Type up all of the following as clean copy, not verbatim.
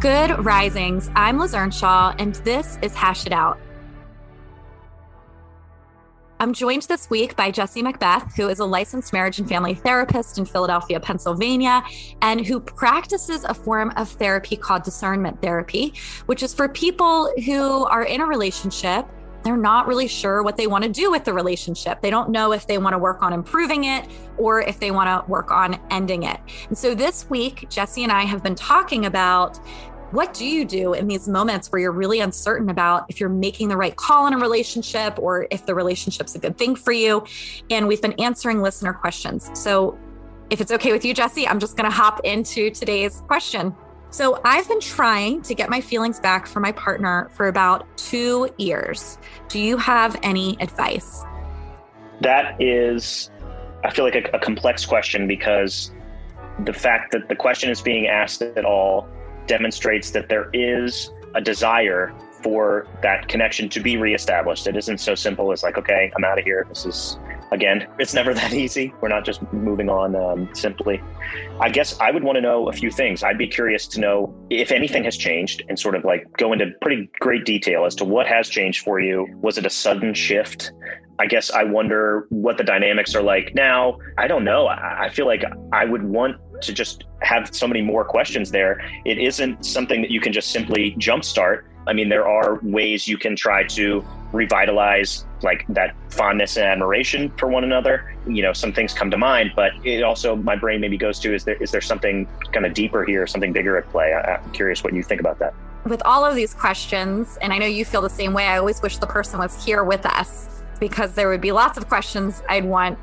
Good risings. I'm Liz Earnshaw, and this is Hash It Out. I'm joined this week by Jesse MacBeth, who is a licensed marriage and family therapist in Philadelphia, Pennsylvania, and who practices a form of therapy called discernment therapy, which is for people who are in a relationship. They're not really sure what they want to do with the relationship. They don't know if they want to work on improving it or if they want to work on ending it. And so this week, Jesse and I have been talking about, what do you do in these moments where you're really uncertain about if you're making the right call in a relationship or if the relationship's a good thing for you? And we've been answering listener questions. So if it's okay with you, Jesse, I'm just going to hop into today's question. So I've been trying to get my feelings back for my partner for about 2 years. Do you have any advice? That is, I feel like a complex question, because the fact that the question is being asked at all demonstrates that there is a desire for that connection to be reestablished. It isn't so simple as like, okay, I'm out of here. This is, again, it's never that easy. We're not just moving on simply. I guess I would want to know a few things. I'd be curious to know if anything has changed, and sort of like go into pretty great detail as to what has changed for you. Was it a sudden shift? I guess I wonder what the dynamics are like now. I don't know. I feel like I would want to just have so many more questions there. It isn't something that you can just simply jumpstart. I mean, there are ways you can try to revitalize like that fondness and admiration for one another. You know, some things come to mind, but it also, my brain maybe goes to, is there something kind of deeper here, something bigger at play? I'm curious what you think about that. With all of these questions, and I know you feel the same way, I always wish the person was here with us, because there would be lots of questions I'd want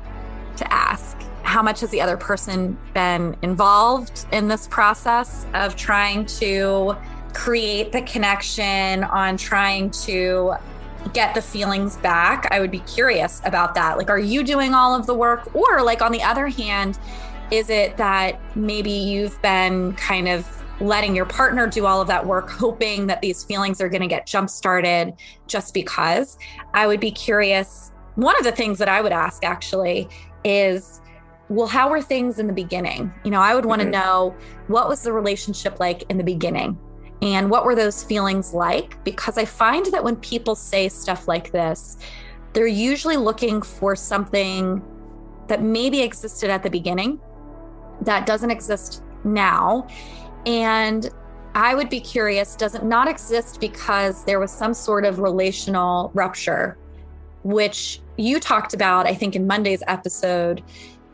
to ask. How much has the other person been involved in this process of trying to create the connection, on trying to get the feelings back? I would be curious about that. Like, are you doing all of the work? Or like, on the other hand, is it that maybe you've been kind of letting your partner do all of that work, hoping that these feelings are going to get jump-started just because? I would be curious. One of the things that I would ask actually is, well, how were things in the beginning? You know, I would want to know, what was the relationship like in the beginning? And what were those feelings like? Because I find that when people say stuff like this, they're usually looking for something that maybe existed at the beginning that doesn't exist now. And I would be curious, does it not exist because there was some sort of relational rupture, which you talked about, I think, in Monday's episode,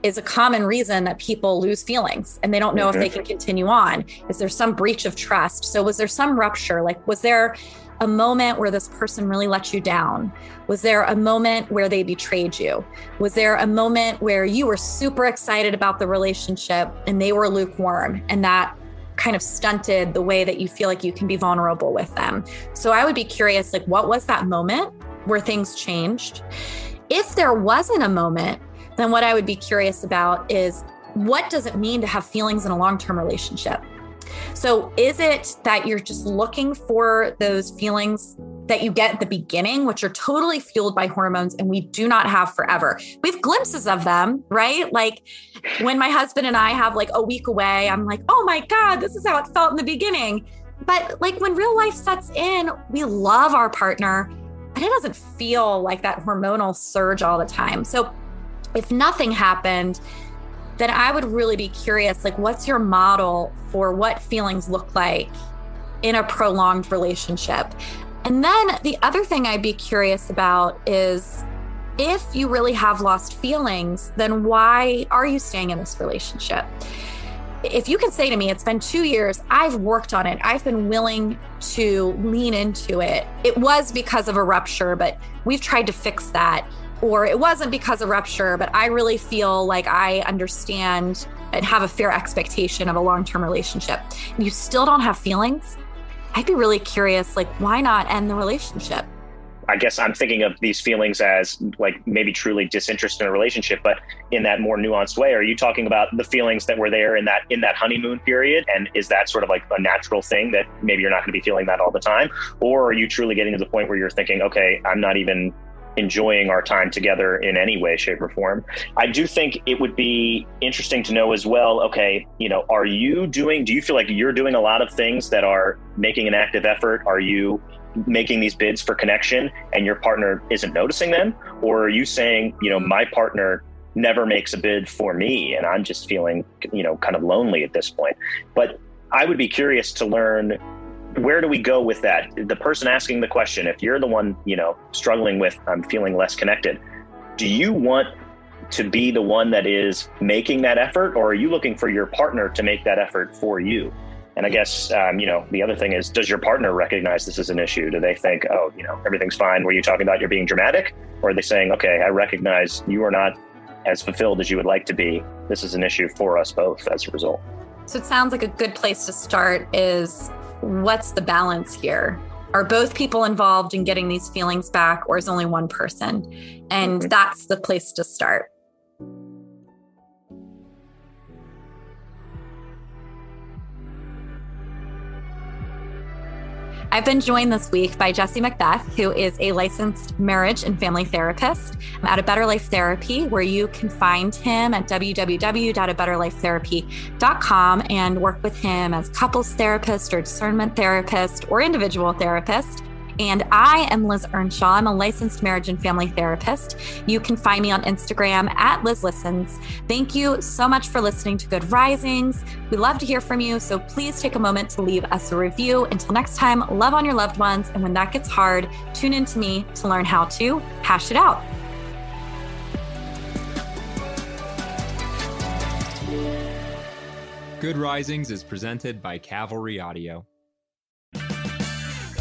is a common reason that people lose feelings and they don't know if they can continue on. Is there some breach of trust? So was there some rupture? Like, was there a moment where this person really let you down? Was there a moment where they betrayed you? Was there a moment where you were super excited about the relationship and they were lukewarm, and that kind of stunted the way that you feel like you can be vulnerable with them? So I would be curious, like, what was that moment where things changed? If there wasn't a moment, then what I would be curious about is, what does it mean to have feelings in a long-term relationship? So is it that you're just looking for those feelings that you get at the beginning, which are totally fueled by hormones and we do not have forever? We have glimpses of them, right? Like when my husband and I have like a week away, I'm like, oh my God, this is how it felt in the beginning. But like when real life sets in, we love our partner, but it doesn't feel like that hormonal surge all the time. So if nothing happened, then I would really be curious, like, what's your model for what feelings look like in a prolonged relationship? And then the other thing I'd be curious about is, if you really have lost feelings, then why are you staying in this relationship? If you can say to me, it's been 2 years, I've worked on it, I've been willing to lean into it. It was because of a rupture, but we've tried to fix that. Or it wasn't because of rupture, but I really feel like I understand and have a fair expectation of a long-term relationship, and you still don't have feelings, I'd be really curious, like, why not end the relationship? I guess I'm thinking of these feelings as like maybe truly disinterest in a relationship, but in that more nuanced way, are you talking about the feelings that were there in that honeymoon period? And is that sort of like a natural thing that maybe you're not going to be feeling that all the time? Or are you truly getting to the point where you're thinking, okay, I'm not even enjoying our time together in any way, shape, or form? I do think it would be interesting to know as well, okay, you know, do you feel like you're doing a lot of things that are making an active effort? Are you making these bids for connection and your partner isn't noticing them? Or are you saying, you know, my partner never makes a bid for me and I'm just feeling, you know, kind of lonely at this point? But I would be curious to learn, where do we go with that? The person asking the question, if you're the one, you know, struggling with, I'm feeling less connected, do you want to be the one that is making that effort, or are you looking for your partner to make that effort for you? And I guess, you know, the other thing is, does your partner recognize this is an issue? Do they think, oh, you know, everything's fine? Were you talking about you're being dramatic? Or are they saying, okay, I recognize you are not as fulfilled as you would like to be. This is an issue for us both as a result. So it sounds like a good place to start is, what's the balance here? Are both people involved in getting these feelings back, or is only one person? And that's the place to start. I've been joined this week by Jesse MacBeth, who is a licensed marriage and family therapist at A Better Life Therapy, where you can find him at www.abetterlifetherapy.com and work with him as couples therapist or discernment therapist or individual therapist. And I am Liz Earnshaw. I'm a licensed marriage and family therapist. You can find me on Instagram at LizListens. Thank you so much for listening to Good Risings. We love to hear from you, so please take a moment to leave us a review. Until next time, love on your loved ones. And when that gets hard, tune in to me to learn how to hash it out. Good Risings is presented by Cavalry Audio.